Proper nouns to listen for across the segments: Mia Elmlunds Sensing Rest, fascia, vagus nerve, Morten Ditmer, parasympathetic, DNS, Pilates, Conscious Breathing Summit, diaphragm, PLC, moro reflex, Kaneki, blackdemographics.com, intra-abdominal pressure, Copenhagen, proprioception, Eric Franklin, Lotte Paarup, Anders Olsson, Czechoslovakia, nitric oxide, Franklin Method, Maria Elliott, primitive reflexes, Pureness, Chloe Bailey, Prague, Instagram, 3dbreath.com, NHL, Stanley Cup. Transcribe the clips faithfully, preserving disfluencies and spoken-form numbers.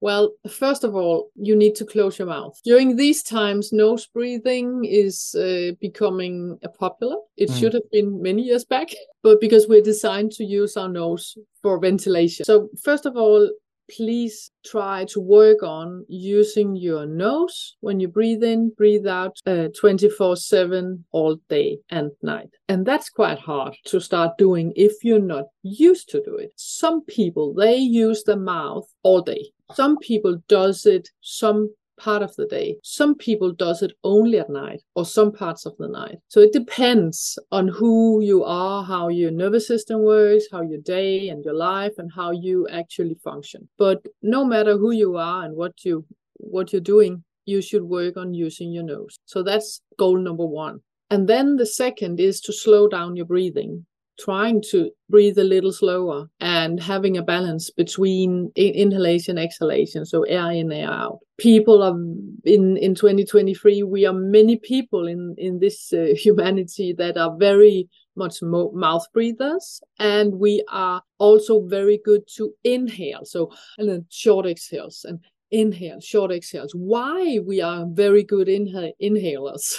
Well, first of all, you need to close your mouth. During these times, nose breathing is uh, becoming popular. It mm. should have been many years back, but because we're designed to use our nose for ventilation. So first of all, please try to work on using your nose when you breathe in, breathe out uh, twenty-four seven all day and night. And that's quite hard to start doing if you're not used to do it. Some people, they use the mouth all day. Some people does it some part of the day. Some people does it only at night or some parts of the night. So it depends on who you are, how your nervous system works, how your day and your life and how you actually function. But no matter who you are and what you what you're doing, you should work on using your nose. So that's goal number one. And then the second is to slow down your breathing, trying to breathe a little slower and having a balance between in- inhalation, exhalation, so air in, air out. People are in, in twenty twenty-three, we are many people in, in this uh, humanity that are very much mo- mouth breathers. And we are also very good to inhale. So and then short exhales and inhale, short exhales. Why we are very good inha- inhalers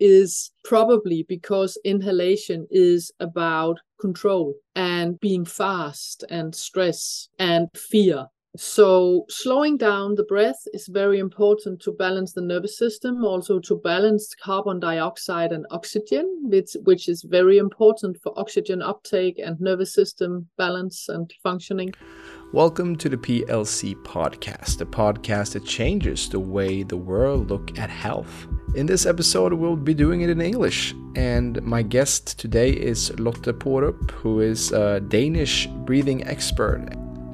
is probably because inhalation is about control and being fast and stress and fear. So slowing down the breath is very important to balance the nervous system, also to balance carbon dioxide and oxygen, which, which is very important for oxygen uptake and nervous system balance and functioning. Welcome to the P L C podcast, a podcast that changes the way the world look at health. In this episode, we'll be doing it in English. And my guest today is Lotte Paarup, who is a Danish breathing expert.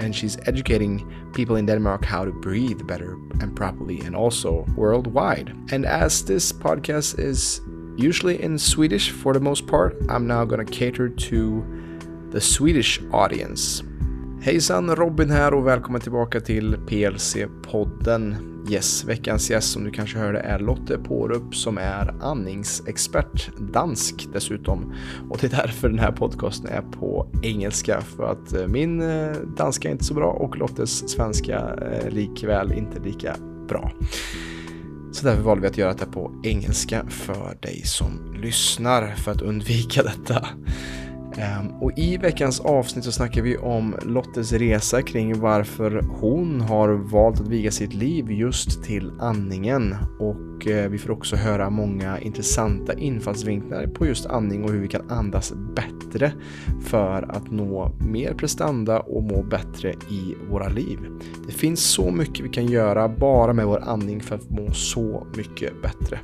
And she's educating people in Denmark how to breathe better and properly, and also worldwide. And as this podcast is usually in Swedish for the most part, I'm now going to cater to the Swedish audience. Hejsan, Robin här och välkomna tillbaka till P L C-podden. Yes, veckans gäst som du kanske hörde är Lotte Paarup som är andningsexpert, dansk dessutom. Och det är därför den här podcasten är på engelska, för att min danska är inte så bra och Lottes svenska likväl inte lika bra. Så därför valde vi att göra det på engelska för dig som lyssnar, för att undvika detta. Um, och i veckans avsnitt så snackar vi om Lottes resa kring varför hon har valt att viga sitt liv just till andningen, och eh, vi får också höra många intressanta infallsvinklar på just andning och hur vi kan andas bättre för att nå mer prestanda och må bättre i våra liv. Det finns så mycket vi kan göra bara med vår andning för att må så mycket bättre.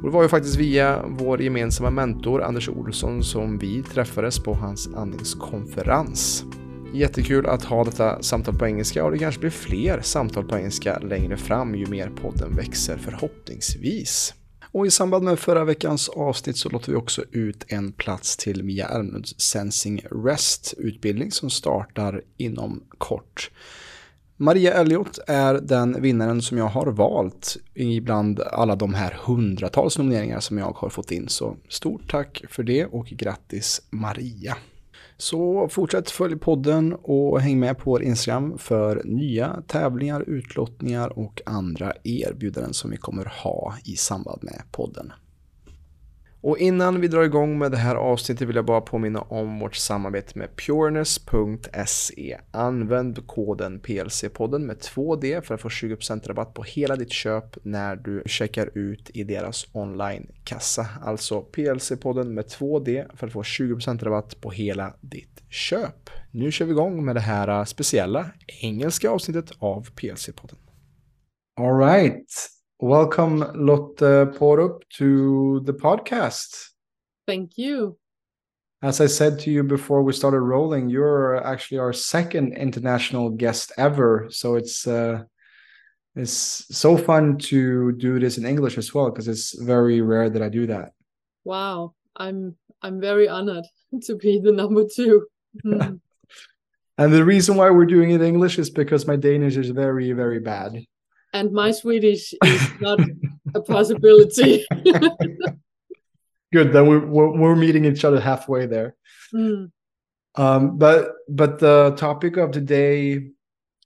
Och det var ju faktiskt via vår gemensamma mentor Anders Olsson som vi träffades på hans andningskonferens. Jättekul att ha detta samtal på engelska, och det kanske blir fler samtal på engelska längre fram ju mer podden växer förhoppningsvis. Och i samband med förra veckans avsnitt så låter vi också ut en plats till Mia Elmlunds Sensing Rest utbildning som startar inom kort. Maria Elliott är den vinnaren som jag har valt ibland alla de här hundratals nomineringar som jag har fått in. Så stort tack för det och grattis Maria. Så fortsätt följ podden och häng med på vår Instagram för nya tävlingar, utlottningar och andra erbjudanden som vi kommer ha i samband med podden. Och innan vi drar igång med det här avsnittet vill jag bara påminna om vårt samarbete med pureness punkt se. Använd koden P L C-podden med två D för att få tjugo procent rabatt på hela ditt köp när du checkar ut i deras online-kassa. Alltså P L C-podden med två D för att få tjugo procent rabatt på hela ditt köp. Nu kör vi igång med det här speciella engelska avsnittet av P L C-podden. All right. Welcome, Lotte Paarup, to the podcast. Thank you. As I said to you before we started rolling, you're actually our second international guest ever. So it's uh, it's so fun to do this in English as well, because it's very rare that I do that. Wow, I'm I'm very honored to be the number two. Mm. And the reason why we're doing it in English is because my Danish is very, very bad. And my Swedish is not a possibility. Good, then we're, we're, we're meeting each other halfway there. Mm. Um, but but the topic of today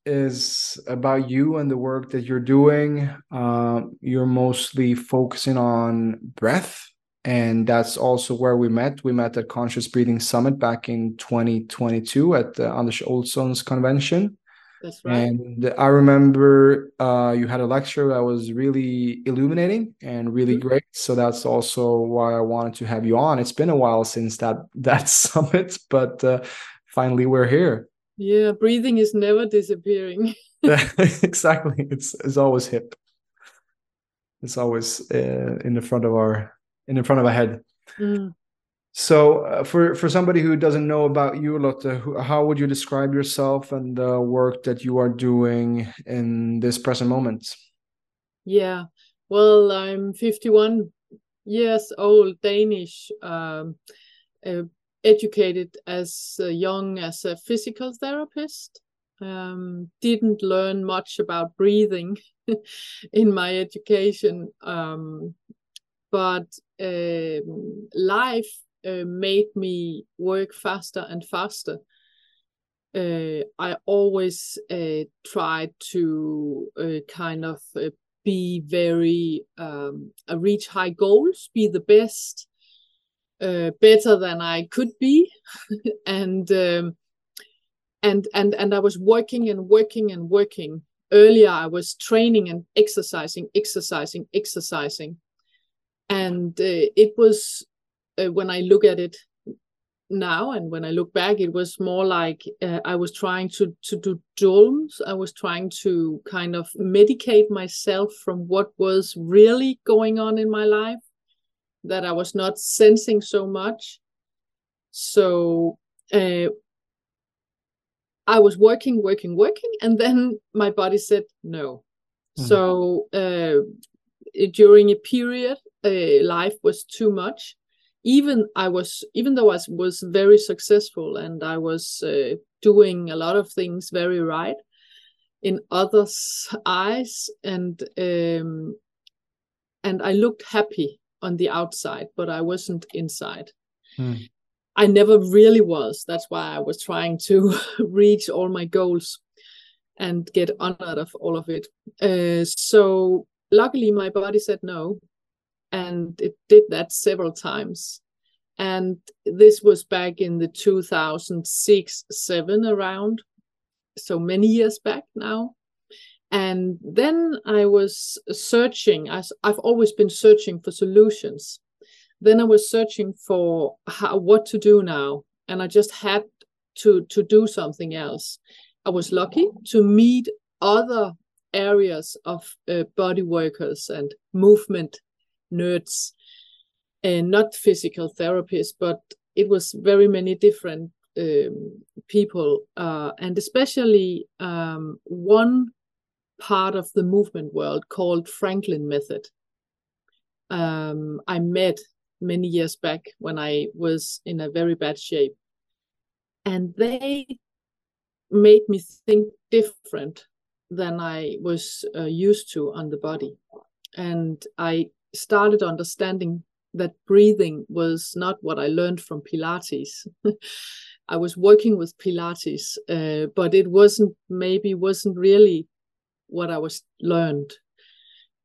is about you and the work that you're doing. Uh, you're mostly focusing on breath, and that's also where we met. We met at Conscious Breathing Summit back in twenty twenty-two at uh, Anders Olsson's convention. That's right. And I remember uh, you had a lecture that was really illuminating and really mm-hmm. great. So that's also why I wanted to have you on. It's been a while since that that summit, but uh, finally we're here. Yeah, breathing is never disappearing. Exactly. It's it's always hip. It's always uh, in the front of our in the front of our head. Mm. So uh, for, for somebody who doesn't know about you, Lotte, who, how would you describe yourself and the work that you are doing in this present moment? Yeah, well, I'm fifty-one years old, Danish, um, uh, educated as uh, young as a physical therapist. Um, didn't learn much about breathing in my education, um, but uh, life Uh, made me work faster and faster. Uh, I always uh, tried to uh, kind of uh, be very, um, uh, reach high goals, be the best, uh, better than I could be, and um, and and and I was working and working and working. Earlier, I was training and exercising, exercising, exercising, and uh, it was. Uh, when I look at it now and when I look back, it was more like uh, I was trying to, to do dolms. I was trying to kind of medicate myself from what was really going on in my life, that I was not sensing so much. So uh, I was working, working, working, and then my body said no. Mm-hmm. So uh, during a period, uh, life was too much. Even I was, even though I was very successful and I was uh, doing a lot of things very right in others' eyes, and um, and I looked happy on the outside, but I wasn't inside. Mm. I never really was. That's why I was trying to reach all my goals and get honored of all of it. Uh, so luckily, my body said no. And it did that several times. And this was back in the two thousand six, seven around. So many years back now. And then I was searching. I've always been searching for solutions. Then I was searching for how, what to do now. And I just had to, to do something else. I was lucky to meet other areas of uh, body workers and movement nerds, and not physical therapists, but it was very many different um, people, uh, and especially um, one part of the movement world called Franklin Method. Um, I met many years back when I was in a very bad shape, and they made me think different than I was uh, used to on the body, and I started understanding that breathing was not what I learned from Pilates. I was working with Pilates, uh, but it wasn't maybe wasn't really what I was learned.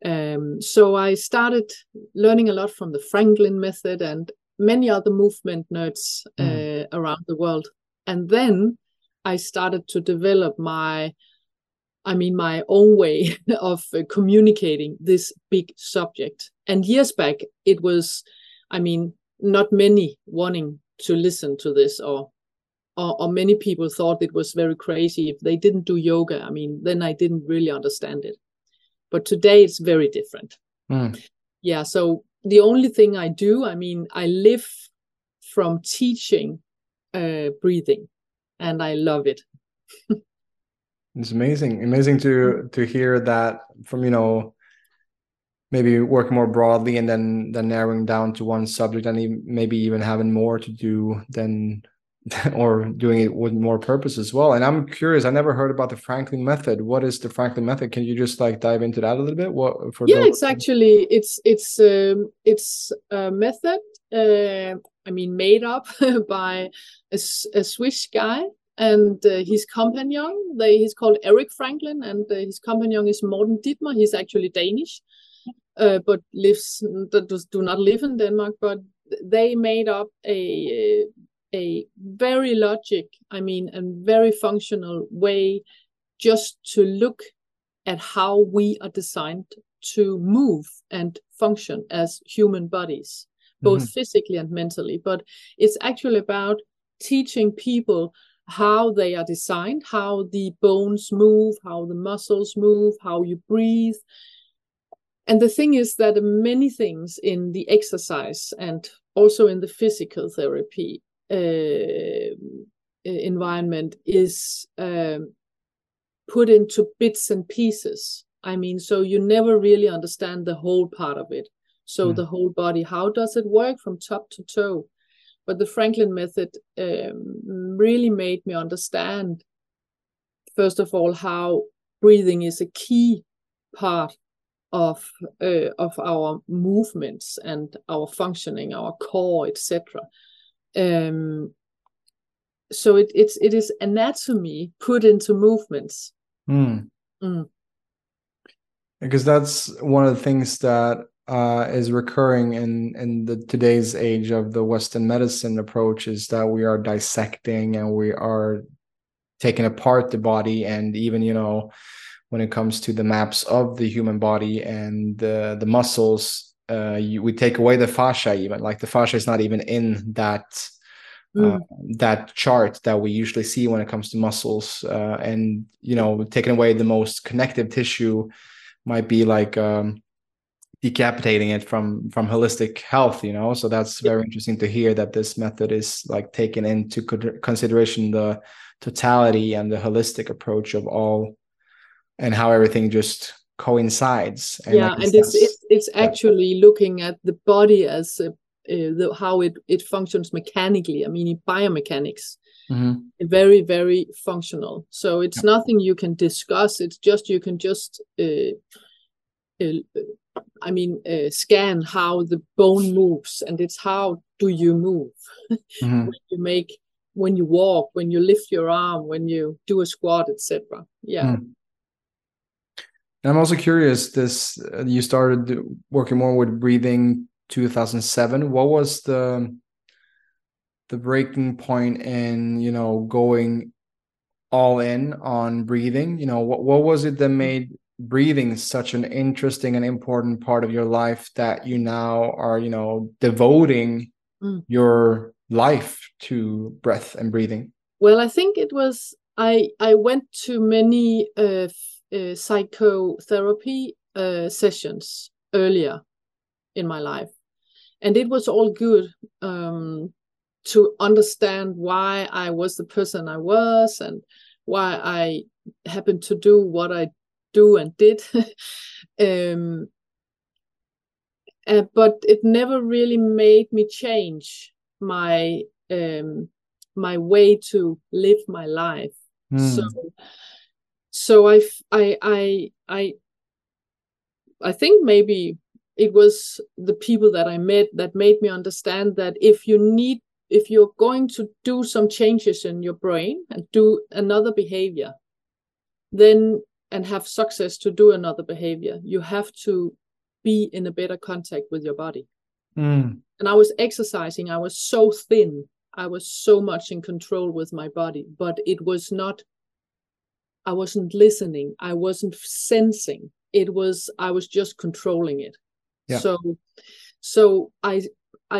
Um, so I started learning a lot from the Franklin Method and many other movement nerds mm. uh, around the world. And then I started to develop my I mean, my own way of uh, communicating this big subject. And years back, it was, I mean, not many wanting to listen to this, or, or or many people thought it was very crazy if they didn't do yoga. I mean, then I didn't really understand it. But today it's very different. Mm. Yeah, so the only thing I do, I mean, I live from teaching uh, breathing, and I love it. It's amazing, amazing to to hear that from, you know, maybe working more broadly and then then narrowing down to one subject, and even, maybe even having more to do than, or doing it with more purpose as well. And I'm curious, I never heard about the Franklin Method. What is the Franklin Method? Can you just like dive into that a little bit? What for? Yeah, those- it's actually it's it's um, it's a method. Uh, I mean, made up by a, a Swiss guy. And uh, his companion, they, he's called Eric Franklin, and uh, his companion is Morten Ditmer. He's actually Danish, uh, but lives do not live in Denmark. But they made up a a very logic, I mean, and very functional way just to look at how we are designed to move and function as human bodies, both mm-hmm. physically and mentally. But it's actually about teaching people how they are designed, how the bones move, how the muscles move, how you breathe. And the thing is that many things in the exercise and also in the physical therapy uh, environment is um, put into bits and pieces. I mean, so you never really understand the whole part of it. So mm. the whole body, how does it work from top to toe? But the Franklin method um, really made me understand, first of all, how breathing is a key part of uh, of our movements and our functioning, our core, et cetera. Um, so it it's it is anatomy put into movements. Mm. Mm. Because that's one of the things that uh, is recurring in, in the today's age of the Western medicine approach, is that we are dissecting and we are taking apart the body. And even, you know, when it comes to the maps of the human body and uh, the muscles, uh, you, we take away the fascia even. Like the fascia is not even in that Uh, that chart that we usually see when it comes to muscles, uh, and you know, taking away the most connective tissue might be like um, decapitating it from from holistic health, you know. So that's very interesting to hear that this method is like taken into consideration the totality and the holistic approach of all, and how everything just coincides. And yeah, and it's it's, it's actually that, looking at the body as a Uh, the, how it, it functions mechanically. I mean, biomechanics, mm-hmm. very, very functional. So it's yep. nothing you can discuss. It's just, you can just, uh, uh, I mean, uh, scan how the bone moves, and it's how do you move mm-hmm. when you make, when you walk, when you lift your arm, when you do a squat, et cetera. Yeah. Mm. And I'm also curious, this, uh, you started working more with breathing two thousand seven. What was the the breaking point in, you know, going all in on breathing? You know, what, what was it that made breathing such an interesting and important part of your life that you now are, you know, devoting mm. your life to breath and breathing? Well, I think it was, I, I went to many uh, uh, psychotherapy uh, sessions earlier in my life, and it was all good um, to understand why I was the person I was and why I happened to do what I do and did. um, uh, but it never really made me change my um, my way to live my life. Mm. So, so I, I, I, I, I think maybe it was the people that I met that made me understand that if you need, if you're going to do some changes in your brain and do another behavior, then, and have success to do another behavior, you have to be in a better contact with your body. Mm. And I was exercising. I was so thin. I was so much in control with my body, but it was not, I wasn't listening. I wasn't sensing. It was, I was just controlling it. Yeah. So, so I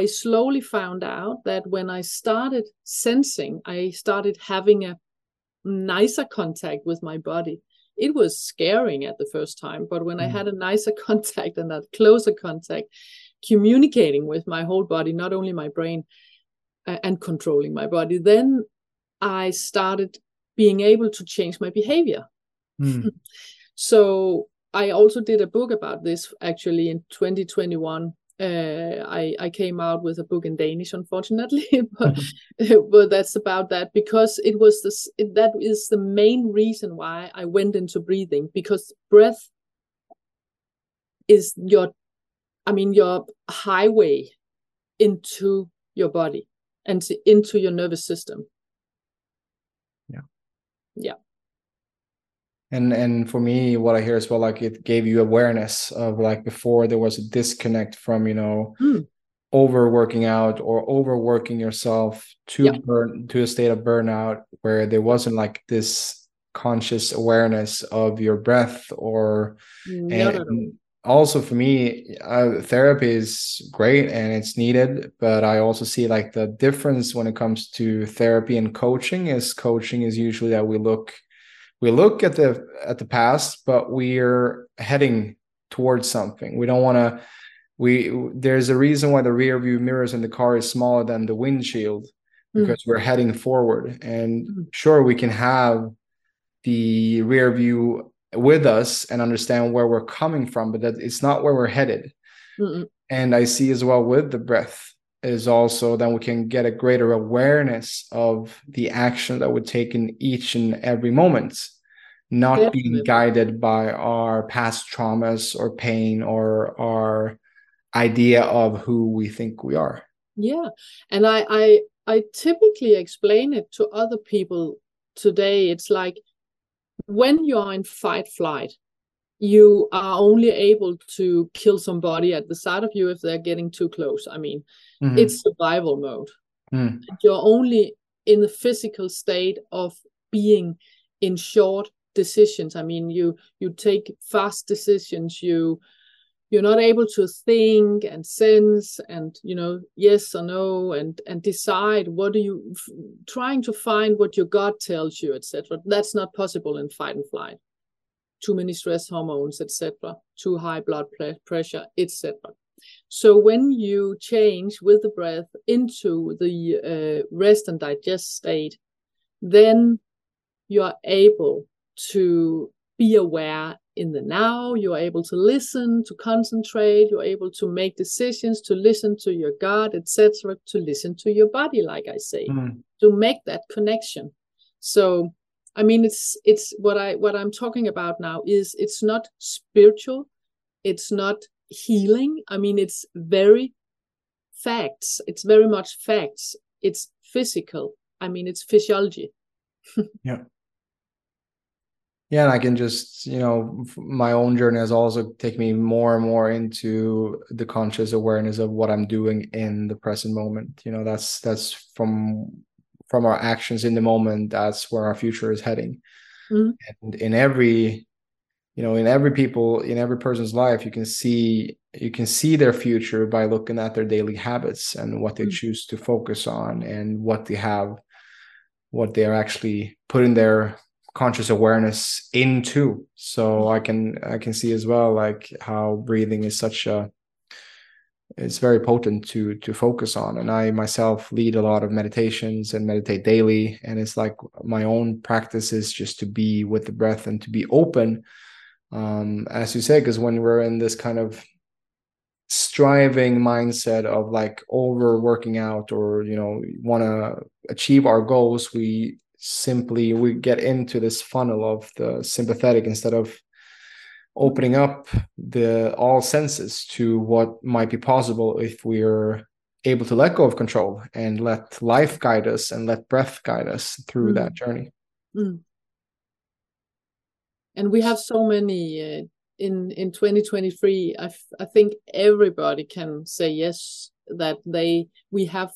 I slowly found out that when I started sensing, I started having a nicer contact with my body. It was scaring at the first time, but when mm. I had a nicer contact and that closer contact, communicating with my whole body, not only my brain, uh, and controlling my body, then I started being able to change my behavior. Mm. So I also did a book about this actually in twenty twenty-one. Uh, I, I came out with a book in Danish, unfortunately, but, but that's about that, because it was this, it, that is the main reason why I went into breathing, because breath is your, I mean, your highway into your body and to, into your nervous system. Yeah. And and for me, what I hear as well, like it gave you awareness of, like, before there was a disconnect from, you know, mm. overworking out or overworking yourself to yeah. burn to a state of burnout where there wasn't like this conscious awareness of your breath or no, and no, no. Also for me, uh, therapy is great and it's needed, but I also see like the difference when it comes to therapy and coaching is coaching is usually that we look we look at the at the past, but we're heading towards something. We don't want to we there's a reason why the rear view mirrors in the car is smaller than the windshield, because mm-hmm. we're heading forward. And mm-hmm. sure, we can have the rear view with us and understand where we're coming from, but that it's not where we're headed. Mm-hmm. And I see as well with the breath is also then we can get a greater awareness of the action that we take in each and every moment, not yeah. being guided by our past traumas or pain or our idea of who we think we are. Yeah. And I, I, I typically explain it to other people today. It's like, when you are in fight flight, you are only able to kill somebody at the side of you if they're getting too close. I mean, mm-hmm. it's survival mode. Mm. You're only in the physical state of being in short decisions. I mean, you you take fast decisions. You you're not able to think and sense and, you know, yes or no, and and decide what do you f- trying to find what your gut tells you, et cetera. That's not possible in fight and flight. Too many stress hormones, et cetera. Too high blood pre- pressure, et cetera. So when you change with the breath into the uh, rest and digest state, then you are able to be aware in the now, you're able to listen, to concentrate, you're able to make decisions, to listen to your gut, et cetera, to listen to your body, like I say, mm. to make that connection. So, I mean, it's it's what I what I'm talking about now is it's not spiritual, it's not healing. I mean, it's very facts. It's very much facts. It's physical. I mean, it's physiology. Yeah. Yeah, and I can just, you know, my own journey has also taken me more and more into the conscious awareness of what I'm doing in the present moment. You know, that's that's from from our actions in the moment. That's where our future is heading. Mm-hmm. And in every, you know, in every people, in every person's life, you can see you can see their future by looking at their daily habits and what they mm-hmm. choose to focus on and what they have, what they are actually putting their conscious awareness into. So I can I can see as well like how breathing is such a it's very potent to to focus on. And I myself lead a lot of meditations and meditate daily, and it's like my own practice is just to be with the breath and to be open, um as you say, because when we're in this kind of striving mindset of like overworking out or, you know, want to achieve our goals, we simply we get into this funnel of the sympathetic instead of opening up the all senses to what might be possible if we're able to let go of control and let life guide us and let breath guide us through mm. that journey. Mm. And we have so many uh, in in twenty twenty-three. I f- I think everybody can say yes that they we have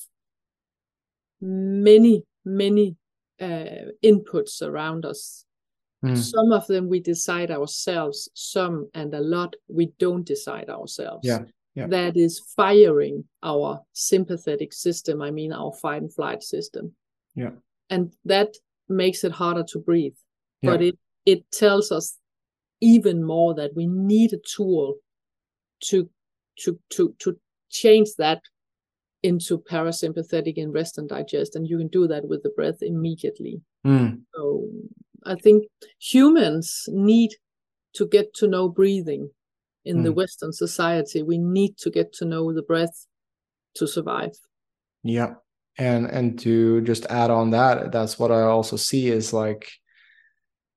many many. Uh, inputs around us. Mm. Some of them we decide ourselves, some and a lot we don't decide ourselves. Yeah, yeah. That is firing our sympathetic system, I mean our fight and flight system. Yeah. And that makes it harder to breathe. Yeah. But it, it tells us even more that we need a tool to to to to change that into parasympathetic and rest and digest, and you can do that with the breath immediately. Mm. So I think humans need to get to know breathing in mm. the Western society. We need to get to know the breath to survive. Yeah. And and to just add on that, that's what I also see is like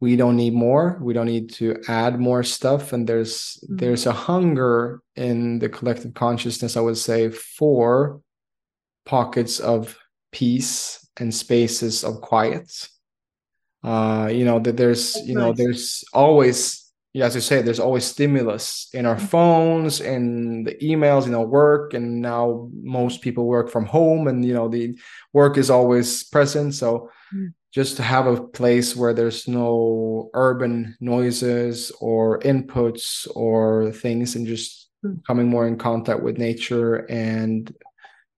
we don't need more. We don't need to add more stuff. And there's mm. there's a hunger in the collective consciousness, I would say, for pockets of peace and spaces of quiet. Uh, you know, that there's, you know, there's always, yeah, as you say, there's always stimulus in our phones and the emails, you know, work. And now most people work from home and, you know, the work is always present. So mm. just to have a place where there's no urban noises or inputs or things, and just mm. coming more in contact with nature and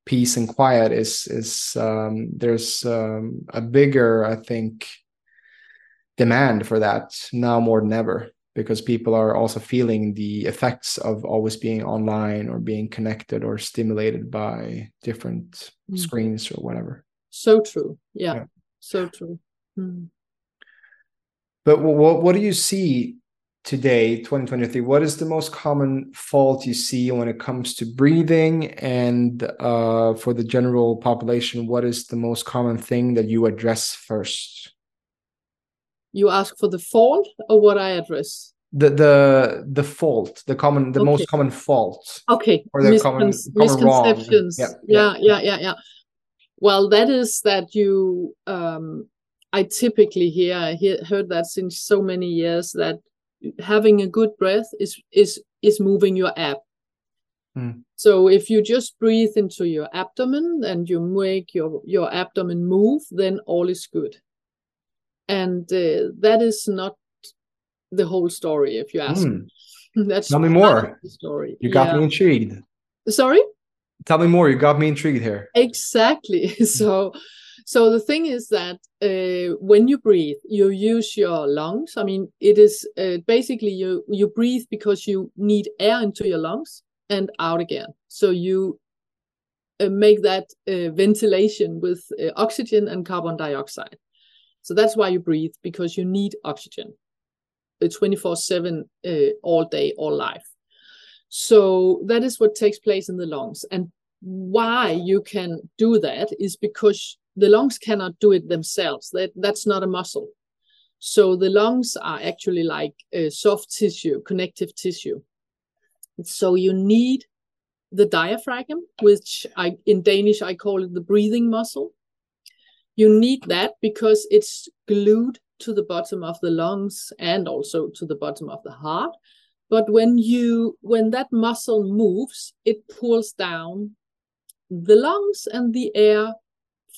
peace and quiet is, is um, there's um, a bigger, I think, demand for that now more than ever, because people are also feeling the effects of always being online or being connected or stimulated by different mm. screens or whatever. So true. Yeah, yeah. So true. Mm. But what, what do you see today, twenty twenty-three? What is the most common fault you see when it comes to breathing? And uh, for the general population, what is the most common thing that you address first? You ask for the fault or what I address? The the the fault, the common, the okay. most common fault. Okay. Or the Miscon- common, common misconceptions. Yeah yeah, yeah, yeah, yeah, yeah. Well, that is that you. Um, I typically hear, I hear, heard that since so many years, that having a good breath is is is moving your ab. Mm. So if you just breathe into your abdomen and you make your your abdomen move, then all is good. And uh, that is not the whole story, if you ask mm. me. That's Tell me more. The story. You got yeah. me intrigued. Sorry? Tell me more. You got me intrigued here. Exactly. So so the thing is that uh, when you breathe, you use your lungs. I mean, it is uh, basically you, you breathe because you need air into your lungs and out again. So you uh, make that uh, ventilation with uh, oxygen and carbon dioxide. So that's why you breathe, because you need oxygen twenty-four seven uh, all day, all life. So that is what takes place in the lungs. And why you can do that is because the lungs cannot do it themselves. That, that's not a muscle. So the lungs are actually like a soft tissue, connective tissue. So you need the diaphragm, which I, in Danish I call it the breathing muscle. You need that because it's glued to the bottom of the lungs and also to the bottom of the heart. But when you when that muscle moves, it pulls down the lungs and the air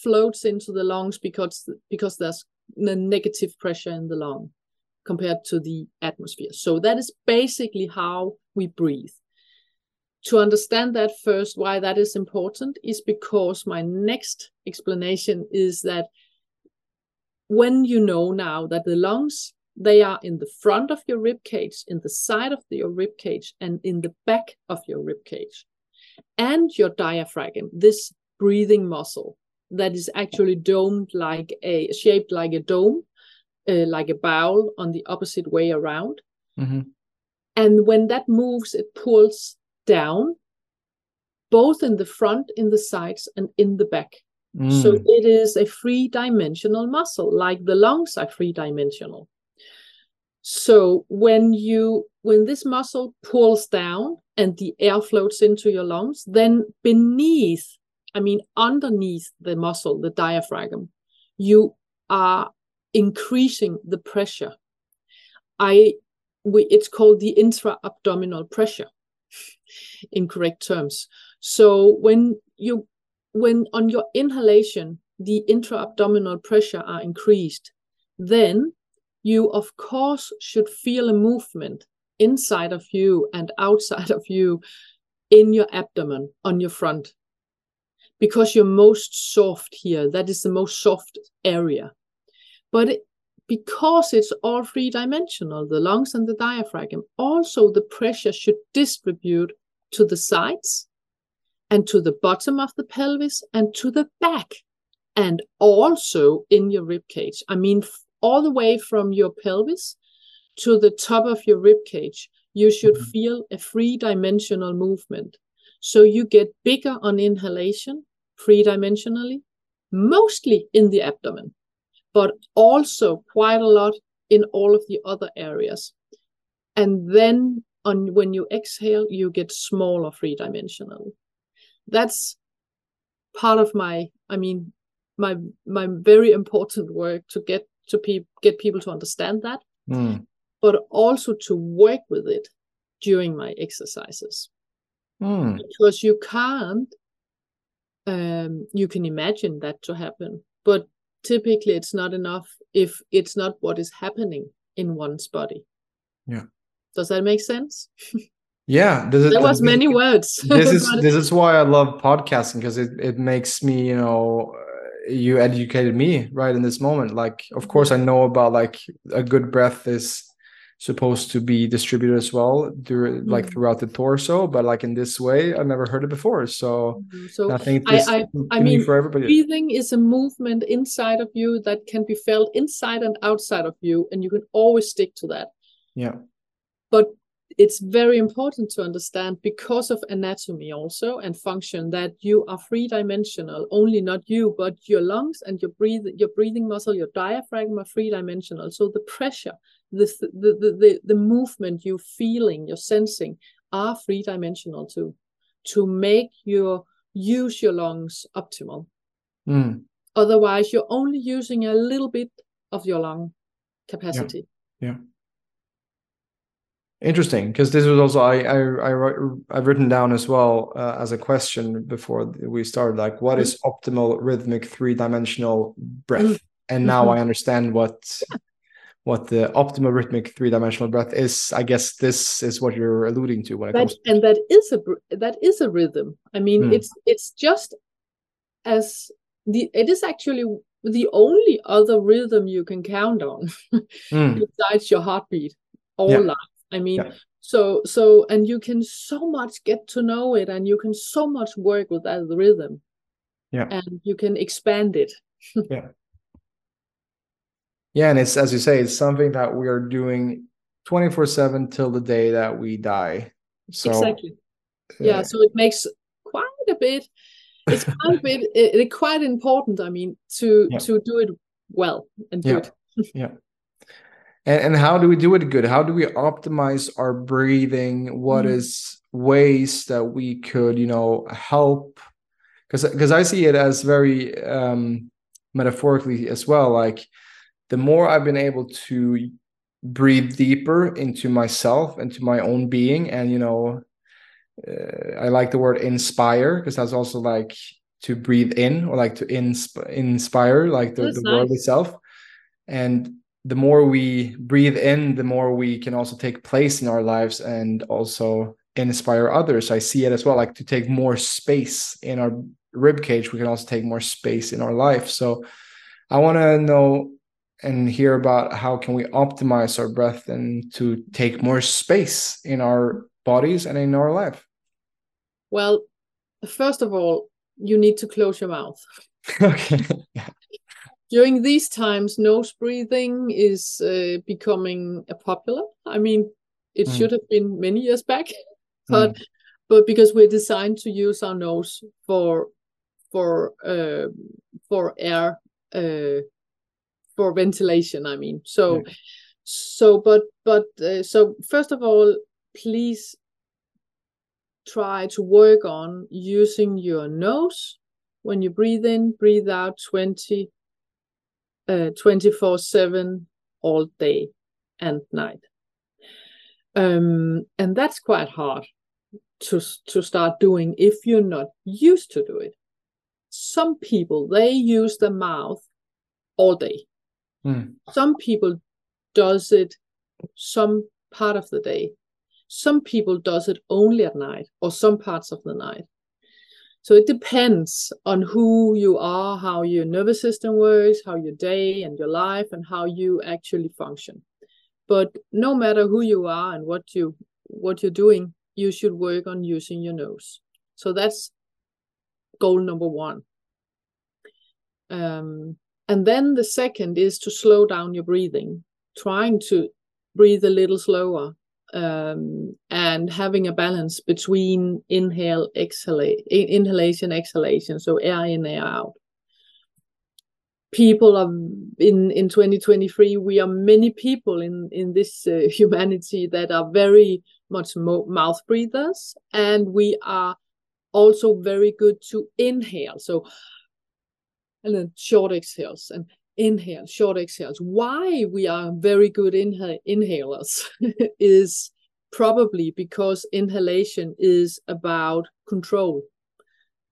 floats into the lungs because, because there's a negative pressure in the lung compared to the atmosphere. So that is basically how we breathe. To understand that first, why that is important, is because my next explanation is that when you know now that the lungs, they are in the front of your rib cage, in the side of your rib cage, and in the back of your rib cage, and your diaphragm, this breathing muscle that is actually domed like a shaped like a dome, uh, like a bowl on the opposite way around, mm-hmm. and when that moves, it pulls down, both in the front, in the sides, and in the back. Mm. So it is a three-dimensional muscle, like the lungs are three-dimensional. So when you when this muscle pulls down and the air floats into your lungs, then beneath, I mean underneath the muscle, the diaphragm, you are increasing the pressure. I we, it's called the intra-abdominal pressure. Incorrect terms. So when you when on your inhalation the intra-abdominal pressure are increased, then you of course should feel a movement inside of you and outside of you in your abdomen, on your front, because you're most soft here. That is the most soft area. But it, because it's all three-dimensional, the lungs and the diaphragm, also the pressure should distribute to the sides and to the bottom of the pelvis and to the back and also in your ribcage. I mean, f- all the way from your pelvis to the top of your ribcage, you should mm-hmm. feel a three-dimensional movement. So you get bigger on inhalation, three-dimensionally, mostly in the abdomen, but also quite a lot in all of the other areas. And then on when you exhale, you get smaller three-dimensionally. That's part of my, I mean, my my very important work to get to pe- get people to understand that, mm. but also to work with it during my exercises. Mm. Because you can't, um, you can imagine that to happen, but typically it's not enough if it's not what is happening in one's body. Yeah. Does that make sense? Yeah. This is, there was many words. This is this is why I love podcasting, because it, it makes me, you know, you educated me right in this moment. Like, of course, I know about like a good breath is supposed to be distributed as well through mm-hmm. like throughout the torso, but like in this way, I've never heard it before. So, mm-hmm. so I think this I, I, I mean, for everybody. Breathing is a movement inside of you that can be felt inside and outside of you, and you can always stick to that. Yeah. But it's very important to understand, because of anatomy also and function, that you are three-dimensional. Only not you, but your lungs and your breathe, your breathing muscle, your diaphragm are three-dimensional. So the pressure, the the the the, the movement you're feeling, your sensing, are three-dimensional too. To make your use your lungs optimal. Mm. Otherwise, you're only using a little bit of your lung capacity. Yeah. yeah. Interesting, because this was also I I I I've written down as well uh, as a question before we started, like, what mm-hmm. is optimal rhythmic three-dimensional breath? Mm-hmm. And now mm-hmm. I understand what yeah. what the optimal rhythmic three-dimensional breath is. I guess this is what you're alluding to when it that, comes to- and that is a that is a rhythm. I mean, mm. it's it's just as the it is actually the only other rhythm you can count on mm. besides your heartbeat all yeah. life. I mean, yeah. so, so, and you can so much get to know it, and you can so much work with that rhythm, yeah, and you can expand it. yeah. Yeah. And it's, as you say, it's something that we are doing twenty-four seven till the day that we die. So, exactly. Yeah. Uh, so it makes quite a bit, it's quite a bit, it, it's quite important, I mean, to, yeah. to do it well and yeah. good. yeah. And, and how do we do it good? How do we optimize our breathing? What mm. is ways that we could, you know, help? Because because I see it as very um, metaphorically as well. Like, the more I've been able to breathe deeper into myself, into my own being, and, you know, uh, I like the word inspire, because that's also like to breathe in, or like to insp- inspire, like the, the nice. word itself. And the more we breathe in, the more we can also take place in our lives and also inspire others. I see it as well, like to take more space in our rib cage, we can also take more space in our life. So I want to know and hear about how can we optimize our breath and to take more space in our bodies and in our life. Well, first of all, you need to close your mouth. Okay. Yeah. During these times, nose breathing is uh, becoming popular. I mean, it mm. should have been many years back, but mm. but because we're designed to use our nose for for uh, for air uh, for ventilation. I mean, so mm. so but but uh, so first of all, please try to work on using your nose when you breathe in, breathe out twenty. Uh, twenty-four seven all day and night. Um, and that's quite hard to to start doing if you're not used to do it. Some people, they use the mouth all day. Mm. Some people does it some part of the day. Some people does it only at night or some parts of the night. So it depends on who you are, how your nervous system works, how your day and your life, and how you actually function. But no matter who you are and what you what you're doing, you should work on using your nose. So that's goal number one. Um, and then the second is to slow down your breathing, trying to breathe a little slower. Um, and having a balance between inhale, exhalation, inhalation, exhalation, so air in, air out. People are in in twenty twenty-three. We are many people in in this uh, humanity that are very much mo- mouth breathers, and we are also very good to inhale. So, and then short exhales and inhale, short exhales. Why we are very good inha- inhalers is probably because inhalation is about control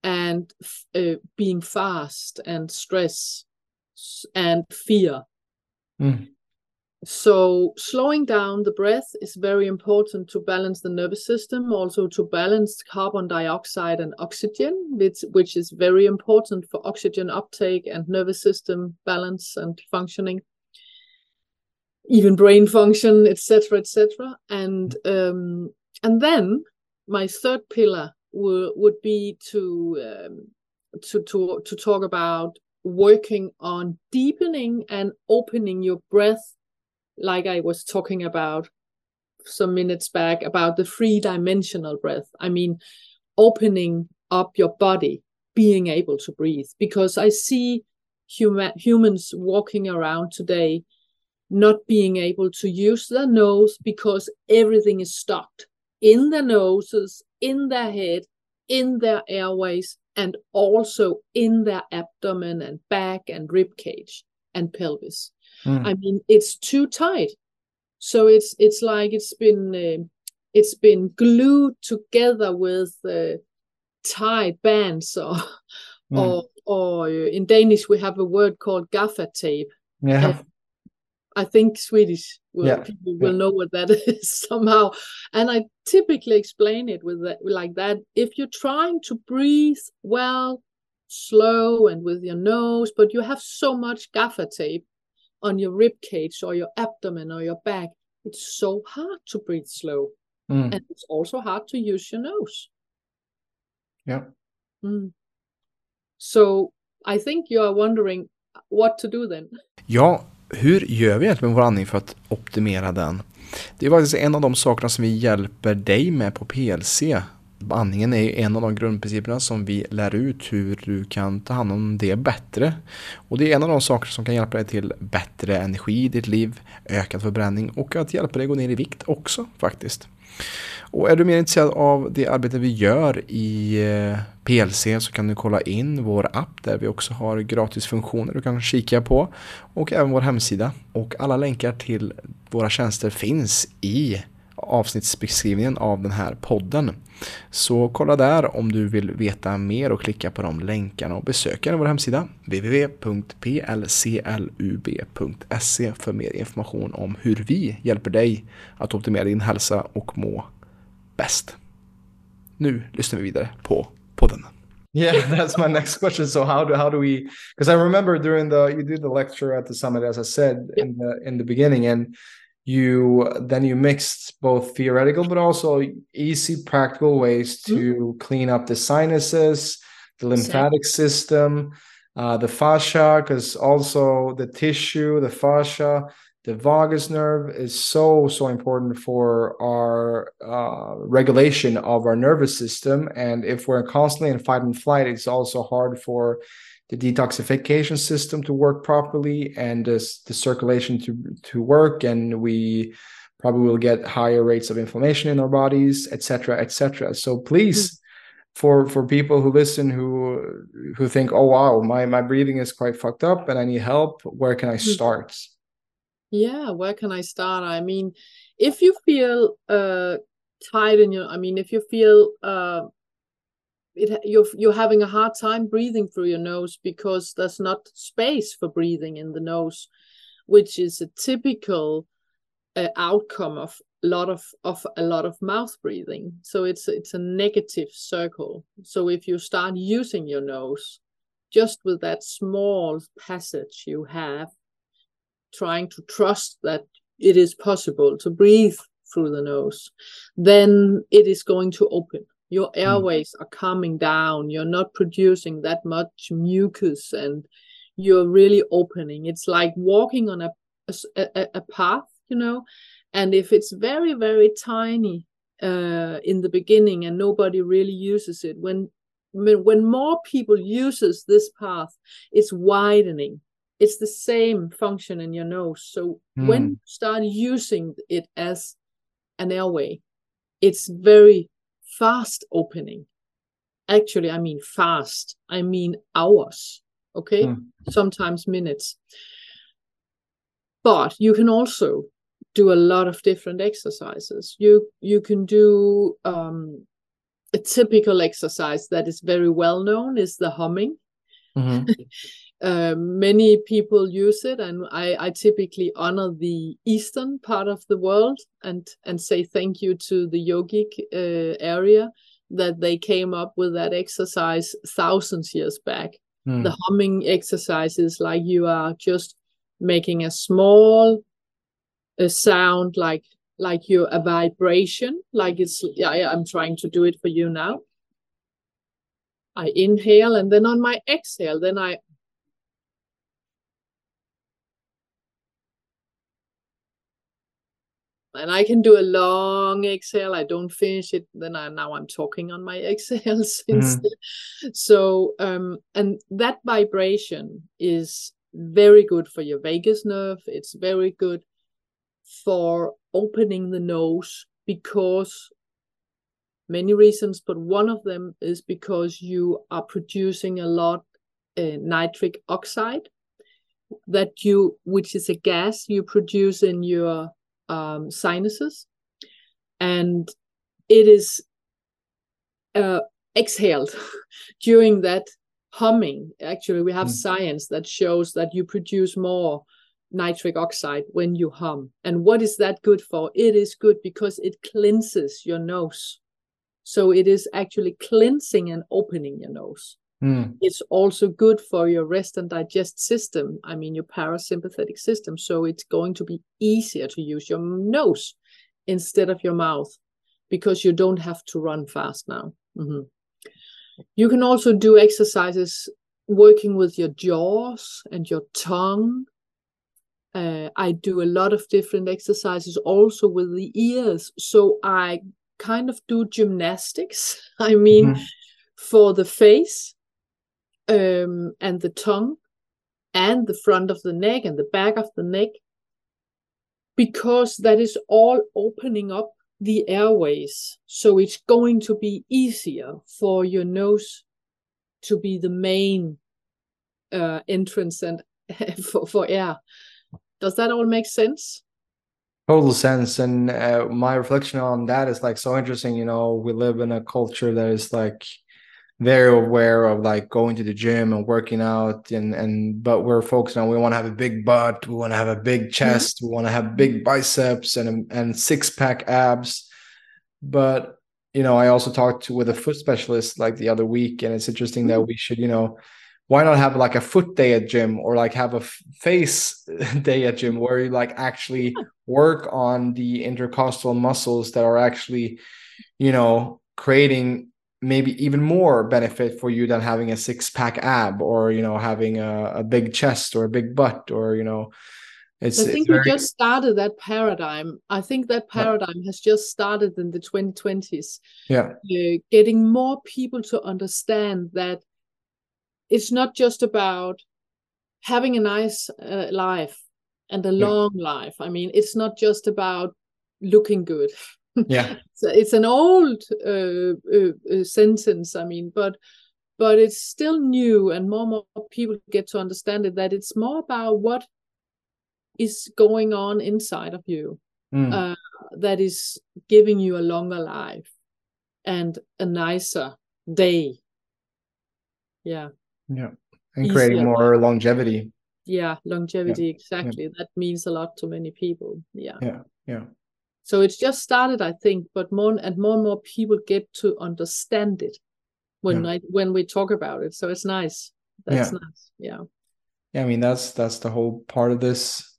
and uh, being fast and stress and fear. Mm. So slowing down the breath is very important to balance the nervous system, also to balance carbon dioxide and oxygen, which, which is very important for oxygen uptake and nervous system balance and functioning, even brain function, et cetera, et cetera. And um, and then my third pillar w- would be to um, to to to talk about working on deepening and opening your breath. Like I was talking about some minutes back about the three-dimensional breath. I mean, opening up your body, being able to breathe. Because I see human, humans walking around today not being able to use their nose because everything is stopped in their noses, in their head, in their airways, and also in their abdomen and back and rib cage and pelvis. Mm. I mean, it's too tight, so it's it's like it's been uh, it's been glued together with uh, tight bands, or mm. or or in Danish we have a word called gaffer tape. Yeah, uh, I think Swedish will, yeah. people will yeah. know what that is somehow. And I typically explain it with that, like that. If you're trying to breathe well, slow, and with your nose, but you have so much gaffer tape on your rib cage or your abdomen or your back, it's so hard to breathe slow. Mm. And it's also hard to use your nose. Yeah. Mm. So I think you are wondering what to do then. Ja, hur gör vi egentligen med vår andning för att optimera den? Det är faktiskt en av de sakerna som vi hjälper dig med på P L C. Andningen är ju en av de grundprinciperna som vi lär ut hur du kan ta hand om det bättre. Och det är en av de saker som kan hjälpa dig till bättre energi i ditt liv, ökad förbränning och att hjälpa dig gå ner i vikt också faktiskt. Och är du mer intresserad av det arbete vi gör i P L C så kan du kolla in vår app där vi också har gratis funktioner du kan kika på. Och även vår hemsida. Och alla länkar till våra tjänster finns i avsnittsbeskrivningen av den här podden. Så kolla där om du vill veta mer och klicka på de länkarna och besöka vår hemsida w w w punkt p l c l u b punkt s e för mer information om hur vi hjälper dig att optimera din hälsa och må bäst. Nu lyssnar vi vidare på podden. Yeah, that's my next question. So how do how do we? Because I remember during the you did the lecture at the summit, as I said in the in the beginning, and you then you mixed both theoretical but also easy practical ways to clean up the sinuses, the lymphatic system, uh, the fascia, because also the tissue, the fascia, the vagus nerve is so, so important for our uh, regulation of our nervous system. And if we're constantly in fight and flight, it's also hard for the detoxification system to work properly and this, the circulation to, to work. And we probably will get higher rates of inflammation in our bodies, et cetera, et cetera. So please, mm-hmm. for, for people who listen, who, who think, oh, wow, my, my breathing is quite fucked up and I need help. Where can I start? Yeah. Where can I start? I mean, if you feel uh, tired in your, I mean, if you feel, uh, It, you're, you're having a hard time breathing through your nose because there's not space for breathing in the nose, which is a typical uh, outcome of a lot of, of a lot of mouth breathing. So it's it's a negative circle. So if you start using your nose, just with that small passage you have, trying to trust that it is possible to breathe through the nose, then it is going to open. Your airways are calming down. You're not producing that much mucus and you're really opening. It's like walking on a, a, a path, you know, and if it's very, very tiny uh, in the beginning and nobody really uses it, when when more people uses this path, it's widening. It's the same function in your nose. So mm. when you start using it as an airway, it's very fast opening. Actually, I mean fast. I mean hours. Okay? Mm. Sometimes minutes. But you can also do a lot of different exercises. You you can do um, a typical exercise that is very well known is the humming. Mm-hmm. uh, many people use it, and I, I typically honor the eastern part of the world and and say thank you to the yogic uh, area that they came up with that exercise thousands years back. Mm. The humming exercise is like you are just making a small a sound, like like you're a vibration, like it's yeah I'm trying to do it for you now. I inhale, and then on my exhale, then I and I can do a long exhale. I don't finish it. Then I now I'm talking on my exhales instead. Mm. So um, and that vibration is very good for your vagus nerve. It's very good for opening the nose, because many reasons, but one of them is because you are producing a lot uh, nitric oxide that you, which is a gas you produce in your um, sinuses, and it is uh, exhaled during that humming. Actually, we have mm. science that shows that you produce more nitric oxide when you hum. And what is that good for? It is good because it cleanses your nose. So it is actually cleansing and opening your nose. Mm. It's also good for your rest and digest system. I mean, your parasympathetic system. So it's going to be easier to use your nose instead of your mouth, because you don't have to run fast now. Mm-hmm. You can also do exercises working with your jaws and your tongue. Uh, I do a lot of different exercises also with the ears. So I kind of do gymnastics, I mean, mm-hmm. for the face um, and the tongue and the front of the neck and the back of the neck, because that is all opening up the airways. So it's going to be easier for your nose to be the main uh, entrance and for, for air. Does that all make sense? Total sense. And uh, my reflection on that is like so interesting. You know, we live in a culture that is like very aware of like going to the gym and working out, and and but we're focused on, we want to have a big butt, we want to have a big chest, we want to have big biceps and and six pack abs. But you know, I also talked to, with a foot specialist like the other week, and it's interesting that we should, you know, why not have like a foot day at gym, or like have a f- face day at gym, where you like actually work on the intercostal muscles that are actually, you know, creating maybe even more benefit for you than having a six pack ab, or, you know, having a, a big chest or a big butt, or, you know, it's. I think it's very... we just started that paradigm. I think that paradigm yeah. has just started in the twenty twenties. Yeah. Uh, getting more people to understand that it's not just about having a nice uh, life and a yeah. long life. I mean, it's not just about looking good. Yeah, so it's an old uh, uh, sentence. I mean, but but it's still new, and more and more people get to understand it. That it's more about what is going on inside of you mm. uh, that is giving you a longer life and a nicer day. Yeah. Yeah, and creating easier. More longevity. Yeah, longevity, yeah. exactly. Yeah. That means a lot to many people. Yeah. Yeah, yeah. So it's just started, I think, but more and more and more people get to understand it when yeah. I, when we talk about it. So it's nice. That's yeah. nice. Yeah. Yeah, I mean, that's that's the whole part of this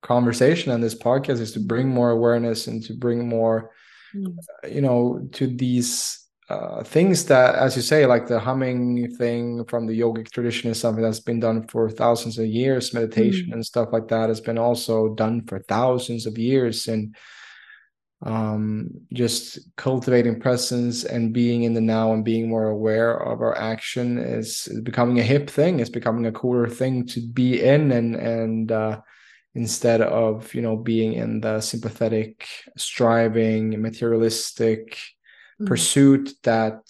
conversation and this podcast, is to bring more awareness and to bring more, mm. uh, you know, to these Uh, things that, as you say, like the humming thing from the yogic tradition is something that's been done for thousands of years. Meditation mm. and stuff like that has been also done for thousands of years. And um, just cultivating presence and being in the now and being more aware of our action is, is becoming a hip thing. It's becoming a cooler thing to be in, and and uh, instead of, you know, being in the sympathetic, striving, materialistic pursuit that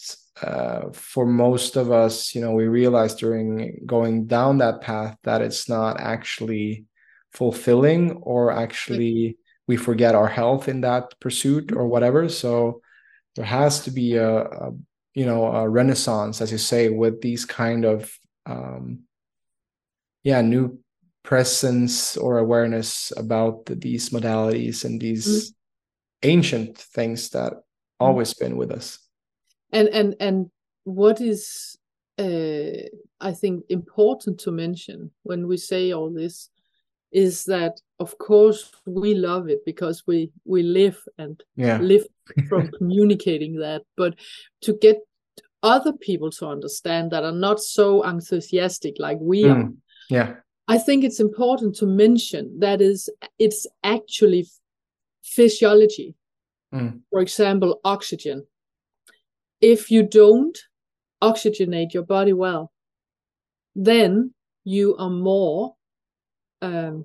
uh, for most of us, you know, we realize during going down that path that it's not actually fulfilling, or actually we forget our health in that pursuit or whatever. So there has to be a, a you know, a renaissance, as you say, with these kind of, um, yeah, new presence or awareness about the, these modalities and these mm-hmm. ancient things that always been with us. And and and what is uh, I think important to mention when we say all this is that, of course, we love it because we we live and yeah. live from communicating that. But to get other people to understand that are not so enthusiastic like we mm. are, yeah, I think it's important to mention that is it's actually physiology. Mm. For example, oxygen. If you don't oxygenate your body well, then you are more um,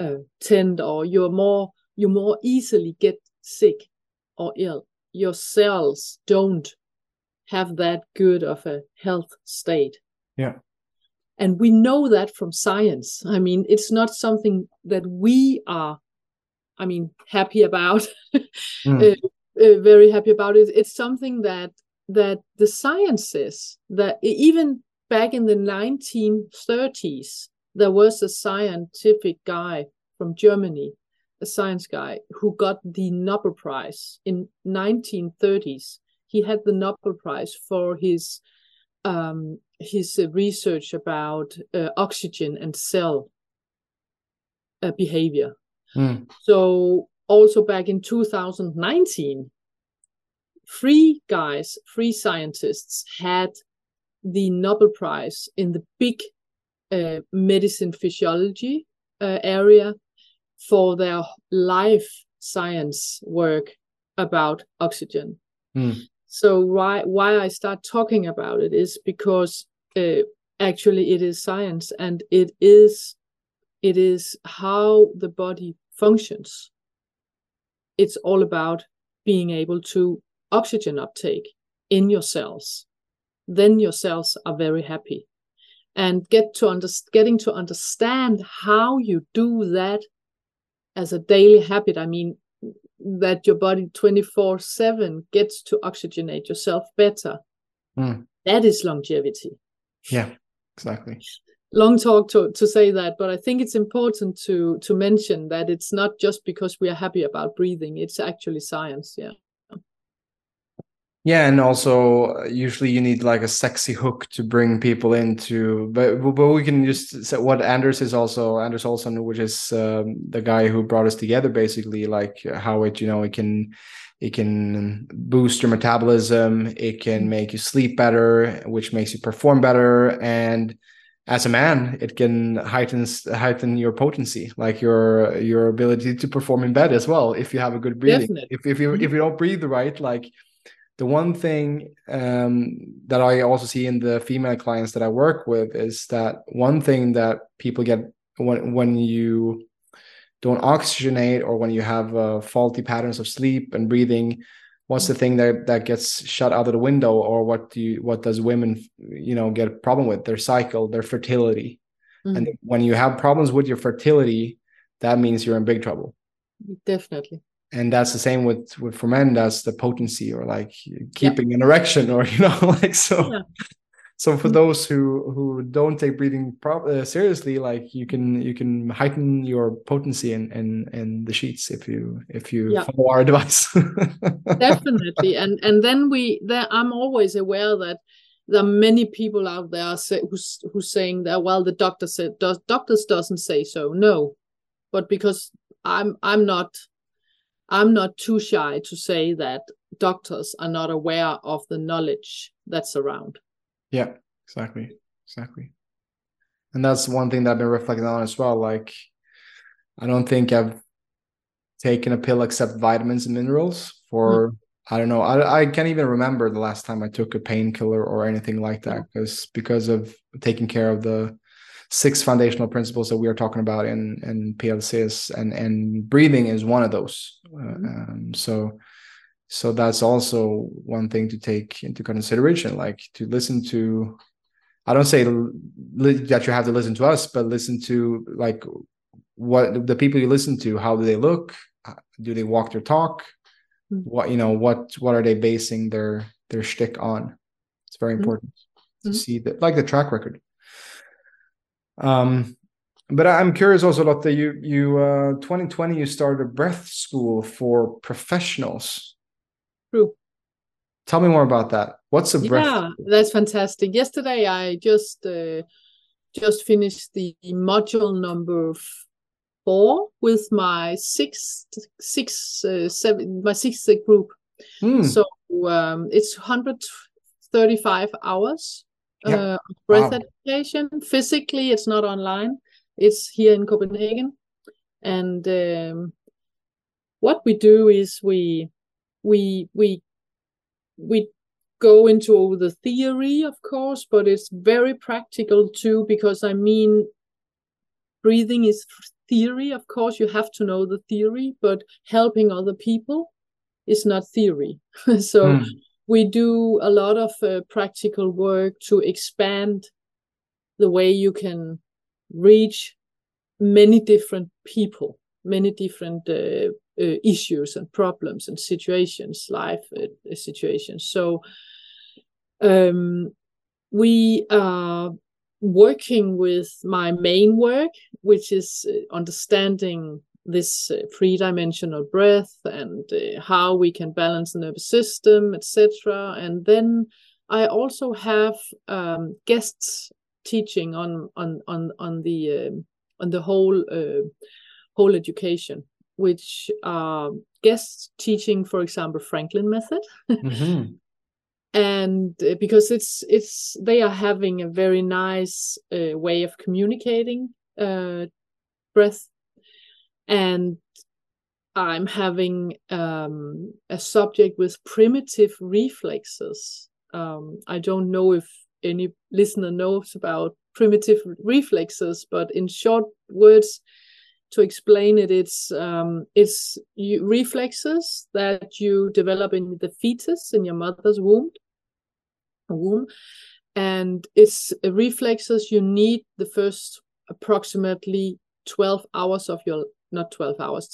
uh, tend, or you're more you more easily get sick or ill. Your cells don't have that good of a health state. Yeah, and we know that from science. I mean, it's not something that we are, I mean, happy about. mm. uh, Uh, very happy about it. It's something that that the science says, that even back in the nineteen thirties, there was a scientific guy from Germany, a science guy, who got the Nobel Prize in nineteen thirties. He had the Nobel Prize for his um, his uh, research about uh, oxygen and cell uh, behavior. Mm. So. Also back in two thousand nineteen, three guys, three scientists had the Nobel Prize in the big uh, medicine physiology uh, area for their life science work about oxygen. Mm. So why, why I start talking about it is because uh, actually it is science, and it is it is how the body functions. It's all about being able to oxygen uptake in your cells. Then your cells are very happy. And get to under- getting to understand how you do that as a daily habit. I mean, that your body twenty-four seven gets to oxygenate yourself better. Mm. That is longevity. Yeah, exactly. Long talk to, to say that, but I think it's important to to mention that it's not just because we are happy about breathing. It's actually science, yeah. Yeah, and also usually you need like a sexy hook to bring people into, but but we can just say what Anders is also, Anders Olsson, which is um, the guy who brought us together, basically, like how it, you know, it can, it can boost your metabolism, it can make you sleep better, which makes you perform better, and as a man, it can heighten heighten your potency, like your your ability to perform in bed as well. If you have a good breathing, Definitely. if if you if you don't breathe right, like the one thing um, that I also see in the female clients that I work with is that one thing that people get when when you don't oxygenate or when you have uh, faulty patterns of sleep and breathing. What's the thing that, that gets shut out of the window, or what do you, what does women, you know, get a problem with? Their cycle, their fertility. Mm-hmm. And when you have problems with your fertility, that means you're in big trouble. Definitely. And that's the same with, with for men, that's the potency, or like keeping yeah. an erection, or, you know, like, so, yeah. so for mm-hmm. those who, who don't take breathing pro- uh, seriously, like you can, you can heighten your potency in, in, in the sheets if you, if you yeah. follow our advice. Definitely. And, and then we, there, I'm always aware that there are many people out there say, who's, who's saying that, well, the doctor said, does, doctors doesn't say so. No, but because I'm, I'm not, I'm not too shy to say that doctors are not aware of the knowledge that's around. Yeah, exactly. Exactly. And that's one thing that I've been reflecting on as well. Like, I don't think I've taken a pill except vitamins and minerals for, mm-hmm. I don't know. I, I can't even remember the last time I took a painkiller or anything like that, because because of taking care of the six foundational principles that we are talking about in, in P L Cs, and, and breathing is one of those. Mm-hmm. Um, so... So that's also one thing to take into consideration, like to listen to, I don't say li- that you have to listen to us, but listen to like what the people you listen to, how do they look? Do they walk their talk? What, you know, what, what are they basing their, their shtick on? It's very important mm-hmm. to see that, like the track record. Um, but I'm curious also, Lotte, you, you, uh, twenty twenty, you started a breath school for professionals. True. Tell me more about that. What's a breath? Yeah, that's fantastic. Yesterday, I just, uh, just finished the module number f- four with my sixth, six, uh, seven, my sixth group. Mm. So um, it's one hundred thirty-five hours yep. uh, of breath wow. education. Physically, it's not online. It's here in Copenhagen. And um, what we do is we we we we go into all the theory, of course, but it's very practical too, because I mean, breathing is theory. Of course, you have to know the theory, but helping other people is not theory. So mm. we do a lot of uh, practical work to expand the way you can reach many different people, many different uh, uh, issues and problems and situations, life uh, situations. So um, we are working with my main work, which is understanding this uh, three-dimensional breath and uh, how we can balance the nervous system, et cetera. And then I also have um, guests teaching on on on on the um, on the whole uh, whole education, which are guests teaching, for example, Franklin Method. Mm-hmm. And because it's it's they are having a very nice uh, way of communicating uh, breath, and I'm having um, a subject with primitive reflexes. Um, I don't know if any listener knows about primitive reflexes, but in short words, to explain it, it's um, it's you, reflexes that you develop in the fetus in your mother's womb. womb and it's reflexes you need the first approximately twelve hours of your not twelve hours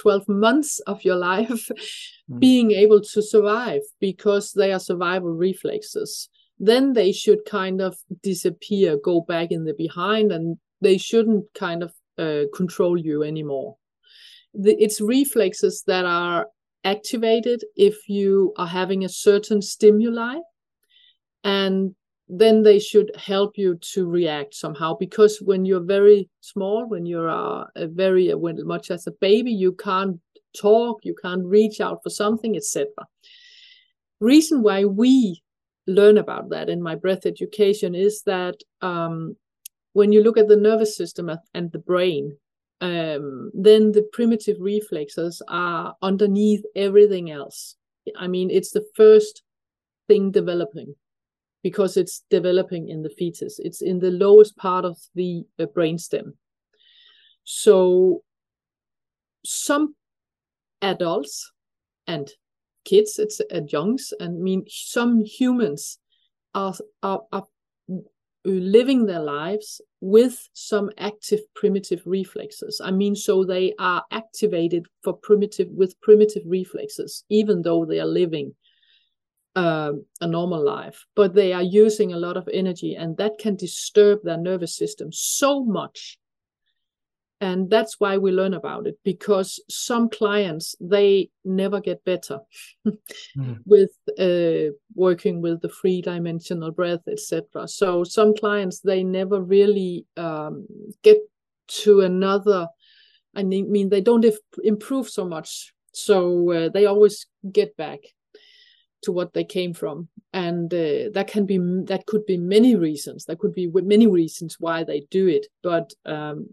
twelve months of your life mm. being able to survive, because they are survival reflexes. Then they should kind of disappear, go back in the behind, and they shouldn't kind of uh, control you anymore. The, it's reflexes that are activated if you are having a certain stimuli, and then they should help you to react somehow, because when you're very small, when you're uh, very uh, when, much as a baby, you can't talk, you can't reach out for something, et cetera. Reason why we learn about that in my breath education is that um, when you look at the nervous system and the brain, um, then the primitive reflexes are underneath everything else. I mean, it's the first thing developing, because it's developing in the fetus. It's in the lowest part of the uh, brainstem. So some adults and kids, it's and youngs, and I mean some humans are, are, are living their lives with some active primitive reflexes. I mean, so they are activated for primitive with primitive reflexes, even though they are living Uh, a normal life, but they are using a lot of energy, and that can disturb their nervous system so much. And that's why we learn about it, because some clients, they never get better mm. with uh, working with the three-dimensional breath, et cetera. So some clients, they never really um, get to another, I mean, they don't improve so much. So uh, they always get back to what they came from, and uh, that can be that could be many reasons. There could be many reasons why they do it, but um,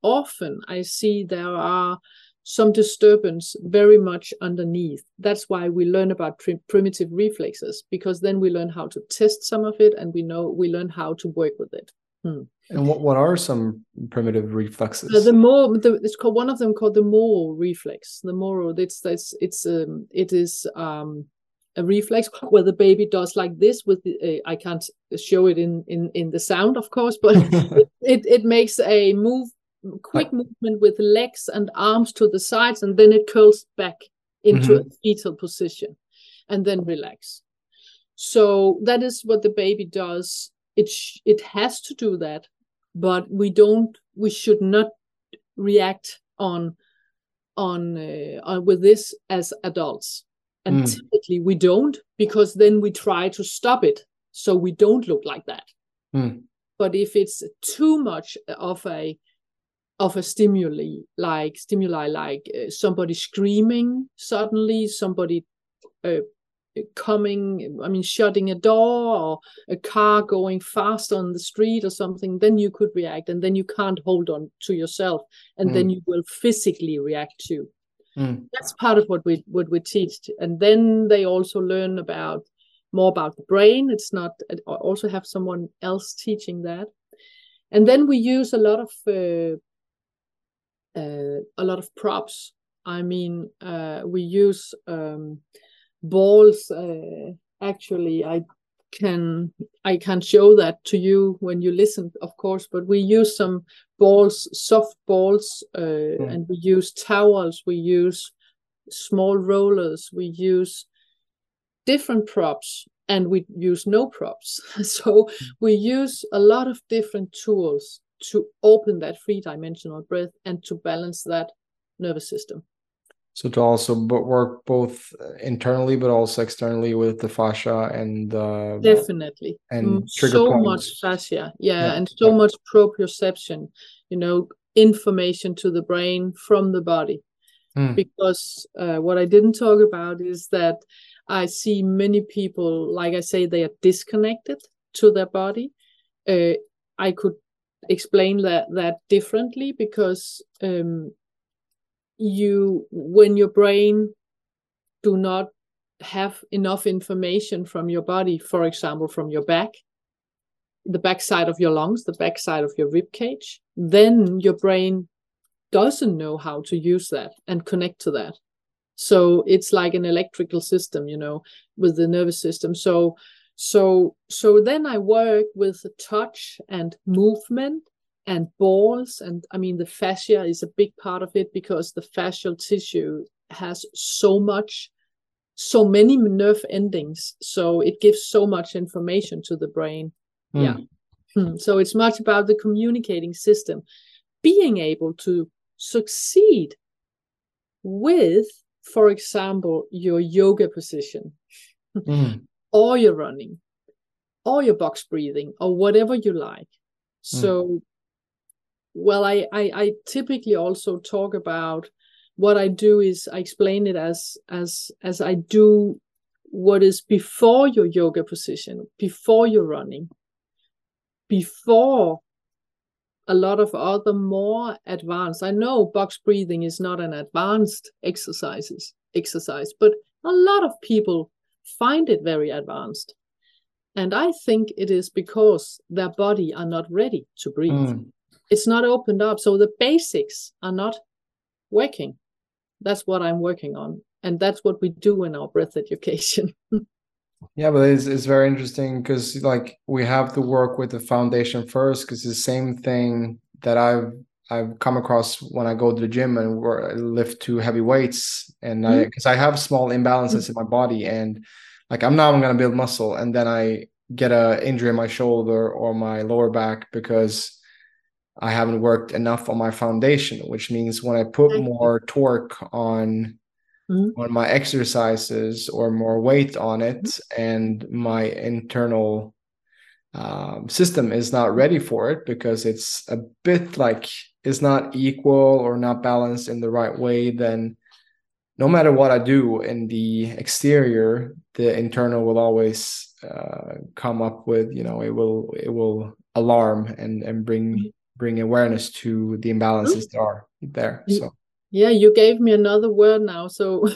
often I see there are some disturbance very much underneath. That's why we learn about prim- primitive reflexes, because then we learn how to test some of it, and we know we learn how to work with it. Hmm. And what, what are some primitive reflexes? Uh, the more the, it's called one of them called the moro reflex. The moro it's it's it's um it is um. a reflex where the baby does like this with the, uh, I can't show it in, in, in the sound, of course, but it, it makes a move quick movement with legs and arms to the sides, and then it curls back into mm-hmm. a fetal position, and then relax. So that is what the baby does. It sh- it has to do that, but we don't. We should not react on on, uh, on with this as adults. And mm. typically we don't, because then we try to stop it, so we don't look like that. Mm. But if it's too much of a of a stimuli, like stimuli, like uh, somebody screaming suddenly, somebody uh, coming, I mean, shutting a door, or a car going fast on the street or something, then you could react, and then you can't hold on to yourself, and mm. then you will physically react to. Mm. That's part of what we what we teach, and then they also learn about more about the brain. It's not. I also have someone else teaching that, and then we use a lot of uh, uh, a lot of props. I mean, uh, we use um, balls. Uh, actually, I can I can show that to you when you listen, of course. But we use some balls, soft balls, uh, mm. and we use towels. We use small rollers. We use different props, and we use no props. So we use a lot of different tools to open that three-dimensional breath and to balance that nervous system. So to also work both internally but also externally with the fascia and uh, definitely and mm, trigger so points. Much fascia, yeah, yeah. and so yeah. much proprioception, you know, information to the brain from the body. Mm. Because uh, what I didn't talk about is that I see many people, like I say, they are disconnected to their body. Uh, I could explain that that differently because um, you, when your brain do not have enough information from your body, for example, from your back, the backside of your lungs, the backside of your rib cage, then your brain doesn't know how to use that and connect to that. So it's like an electrical system, you know, with the nervous system. So, so, so then I work with touch and movement and balls. And I mean, the fascia is a big part of it because the fascial tissue has so much, so many nerve endings. So it gives so much information to the brain. Mm. Yeah. Mm. So it's much about the communicating system, being able to succeed with, for example, your yoga position mm. or your running or your box breathing or whatever you like. So, mm. well, I, I, I typically also talk about what I do is I explain it as, as, as I do what is before your yoga position, before your running, before a lot of other more advanced. I know box breathing is not an advanced exercises exercise, but a lot of people find it very advanced. And I think it is because their body are not ready to breathe. Mm. It's not opened up. So the basics are not working. That's what I'm working on. And that's what we do in our breath education. Yeah, but it's it's very interesting because like we have to work with the foundation first, because the same thing that I've I've come across when I go to the gym and work, lift two heavy weights, and because mm. I, I have small imbalances mm. in my body, and like I'm now I'm gonna build muscle, and then I get a injury in my shoulder or my lower back because I haven't worked enough on my foundation, which means when I put more torque on. Mm-hmm. on my exercises or more weight on it, mm-hmm. and my internal um, system is not ready for it because it's a bit like it's not equal or not balanced in the right way, then no matter what I do in the exterior, the internal will always uh, come up with, you know, it will it will alarm and and bring bring awareness to the imbalances mm-hmm. that are there. So yeah, you gave me another word now. So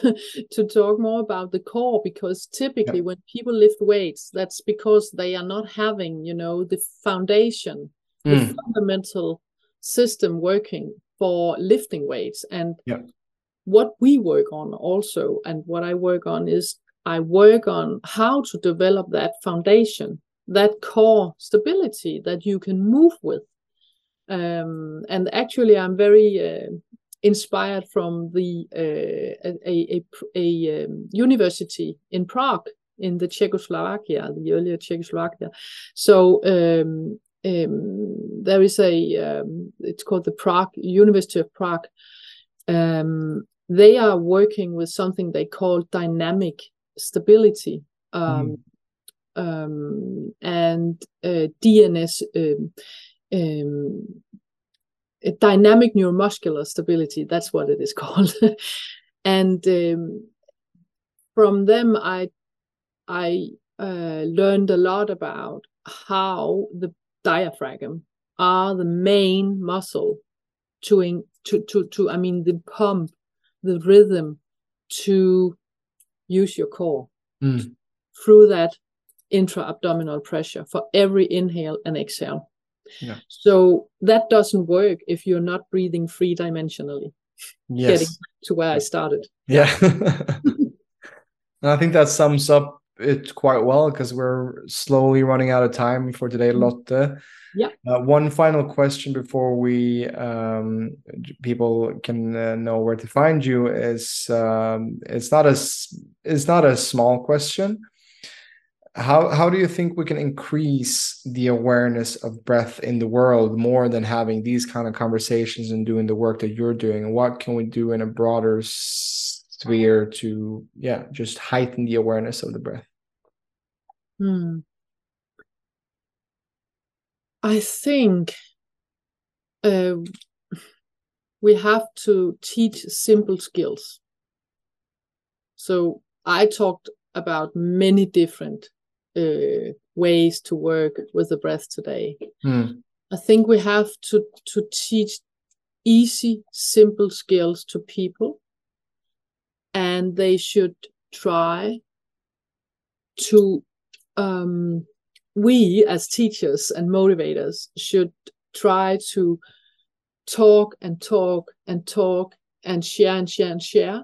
to talk more about the core, because typically yeah. when people lift weights, that's because they are not having, you know, the foundation, mm. the fundamental system working for lifting weights. And yeah. what we work on also, and what I work on is I work on how to develop that foundation, that core stability that you can move with. Um, and actually, I'm very uh, inspired from the uh, a, a, a, a university in Prague, in the Czechoslovakia, the earlier Czechoslovakia. So um, um, there is a, um, it's called the Prague, University of Prague. Um, they are working with something they call dynamic stability. Um, mm. um, and uh, D N S, um, um, dynamic neuromuscular stability, that's what it is called. And um, from them, I I uh, learned a lot about how the diaphragm are the main muscle to, in, to, to, to, I mean, the pump, the rhythm to use your core mm. through that intra-abdominal pressure for every inhale and exhale. Yeah. So that doesn't work if you're not breathing three-dimensionally. Yes. Getting to where I started. Yeah. And I think that sums up it quite well, because we're slowly running out of time for today, Lotte. Yeah. Uh, one final question before we um, people can uh, know where to find you is um, it's not a it's not a small question. How how do you think we can increase the awareness of breath in the world more than having these kind of conversations and doing the work that you're doing? And what can we do in a broader sphere to yeah just heighten the awareness of the breath? Hmm. I think uh, we have to teach simple skills. So I talked about many different uh, ways to work with the breath today. Mm. I think we have to, to teach easy, simple skills to people, and they should try to... Um, we as teachers and motivators should try to talk and talk and talk and share and share and share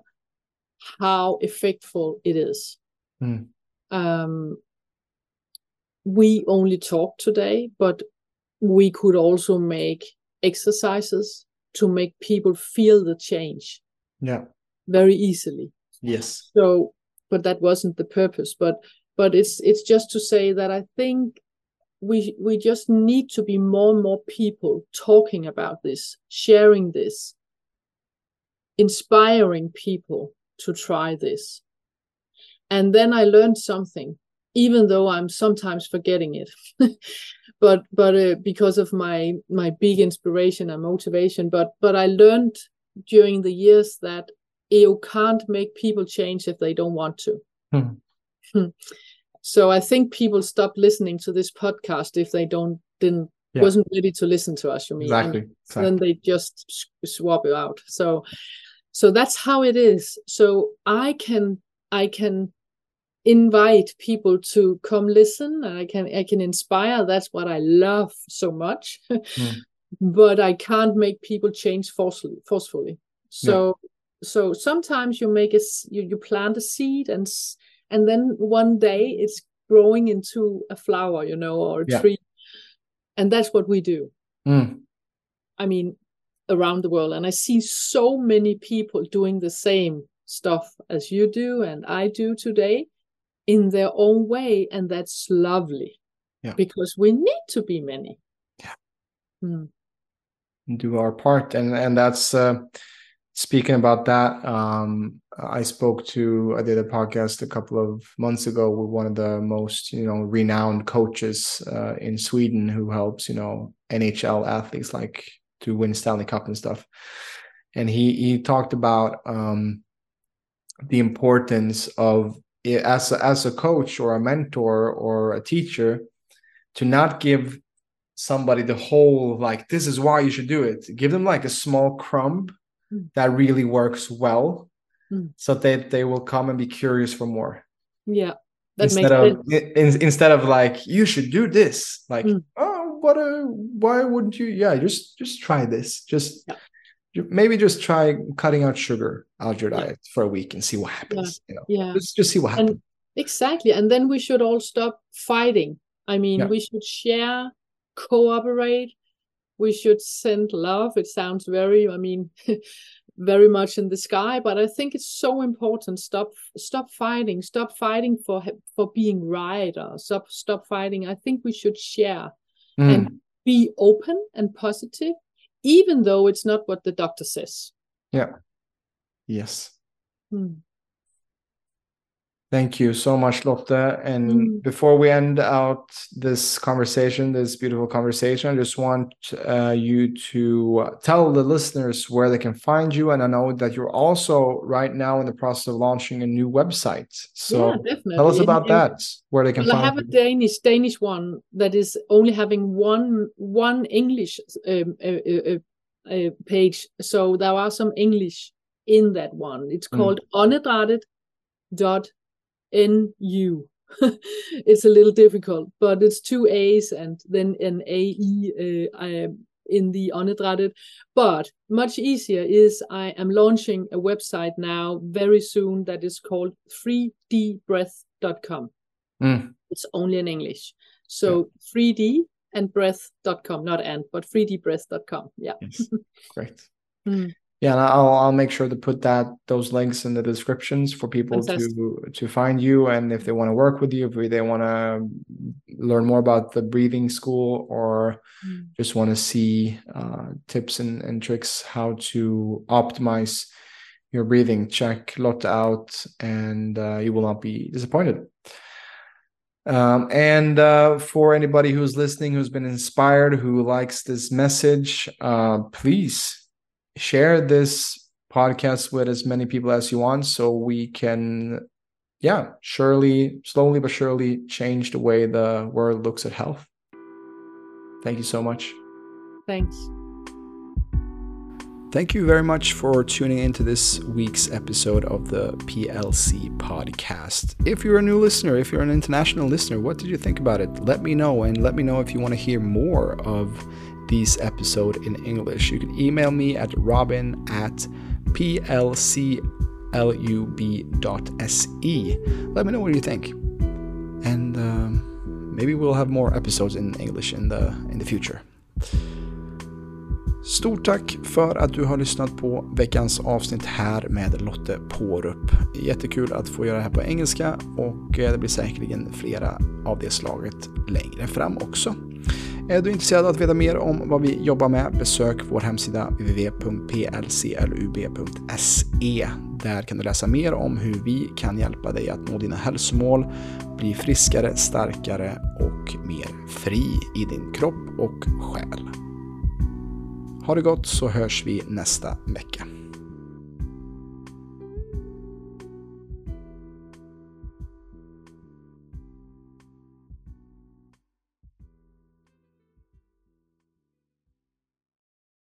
how effectful it is. Mm. Um, we only talk today, but we could also make exercises to make people feel the change. Yeah. Very easily. Yes. So, but that wasn't the purpose, but But it's it's just to say that I think we we just need to be more and more people talking about this, sharing this, inspiring people to try this. And then I learned something, even though I'm sometimes forgetting it, but but uh, because of my my big inspiration and motivation. But but I learned during the years that you can't make people change if they don't want to. Hmm. So I think people stop listening to this podcast if they don't didn't yeah. wasn't ready to listen to us. You mean exactly, exactly. Then they just swap it out. So, so that's how it is. So I can I can invite people to come listen, and I can I can inspire. That's what I love so much. Mm. But I can't make people change forcefully. Forcefully. So yeah. so sometimes you make a you, you plant a seed and. And then one day it's growing into a flower, you know, or a yeah. tree. And that's what we do. Mm. I mean, around the world. And I see so many people doing the same stuff as you do and I do today in their own way. And that's lovely yeah. because we need to be many. Yeah. Mm. Do our part. And, and that's... Uh... Speaking about that, um, I spoke to, I did a podcast a couple of months ago with one of the most, you know, renowned coaches uh, in Sweden who helps, you know, N H L athletes like to win Stanley Cup and stuff. And he he talked about um, the importance of, as a, as a coach or a mentor or a teacher, to not give somebody the whole, like, this is why you should do it. Give them like a small crumb that really works well mm. so that they will come and be curious for more. Yeah. That instead makes of sense. In, instead of like, you should do this, like, mm. oh, what a, why wouldn't you? Yeah. Just, just try this. Just yeah. you, maybe just try cutting out sugar out your diet yeah. for a week and see what happens. Yeah. You know? yeah. Just, just see what happens. And exactly. And then we should all stop fighting. I mean, yeah. we should share, cooperate. we should send love. It sounds very, I mean, very much in the sky, but I think it's so important. Stop, stop fighting, stop fighting for, for being right, or stop, stop fighting. I think we should share mm. and be open and positive, even though it's not what the doctor says. Yeah. Yes. Mm. Thank you so much, Lotte. And mm. before we end out this conversation, this beautiful conversation, I just want uh, you to tell the listeners where they can find you. And I know that you're also right now in the process of launching a new website. So yeah, definitely. Tell us about in, that, where they can well, find you. I have you. a Danish Danish one that is only having one, one English um, uh, uh, uh, page. So there are some English in that one. It's called mm. onedradet dot com N U It's a little difficult, but it's two A's and then an A E uh, in the Onedratted. But much easier is I am launching a website now very soon that is called three d breath dot com. Mm. It's only in English. So yeah. three D and breath dot com, not and, but three d breath dot com. Yeah. Yes. Great. Mm. Yeah, and I'll I'll make sure to put that those links in the descriptions for people Fantastic. to to find you, and if they want to work with you, if they want to learn more about the breathing school, or mm. just want to see uh, tips and, and tricks how to optimize your breathing, check Lotte out, and uh, you will not be disappointed. Um, and uh, for anybody who's listening, who's been inspired, who likes this message, uh, please. Share this podcast with as many people as you want, so we can, yeah, surely, slowly but surely change the way the world looks at health. Thank you so much. Thanks. Thank you very much for tuning into this week's episode of the P L C podcast. If you're a new listener, if you're an international listener, what did you think about it? Let me know, and let me know if you want to hear more of this episode in English. You can email me at robin at p l c lub dot s e. Let me know what you think. And um, maybe we'll have more episodes in English in the, in the future. Stort tack för att du har lyssnat på veckans avsnitt här med Lotte Paarup. Jättekul att få göra det här på engelska, och det blir säkerligen flera av det slaget längre fram också. Är du intresserad av att veta mer om vad vi jobbar med, besök vår hemsida w w w punkt p l c lub punkt s e. Där kan du läsa mer om hur vi kan hjälpa dig att nå dina hälsomål, bli friskare, starkare och mer fri i din kropp och själ. Ha det gott, så hörs vi nästa vecka.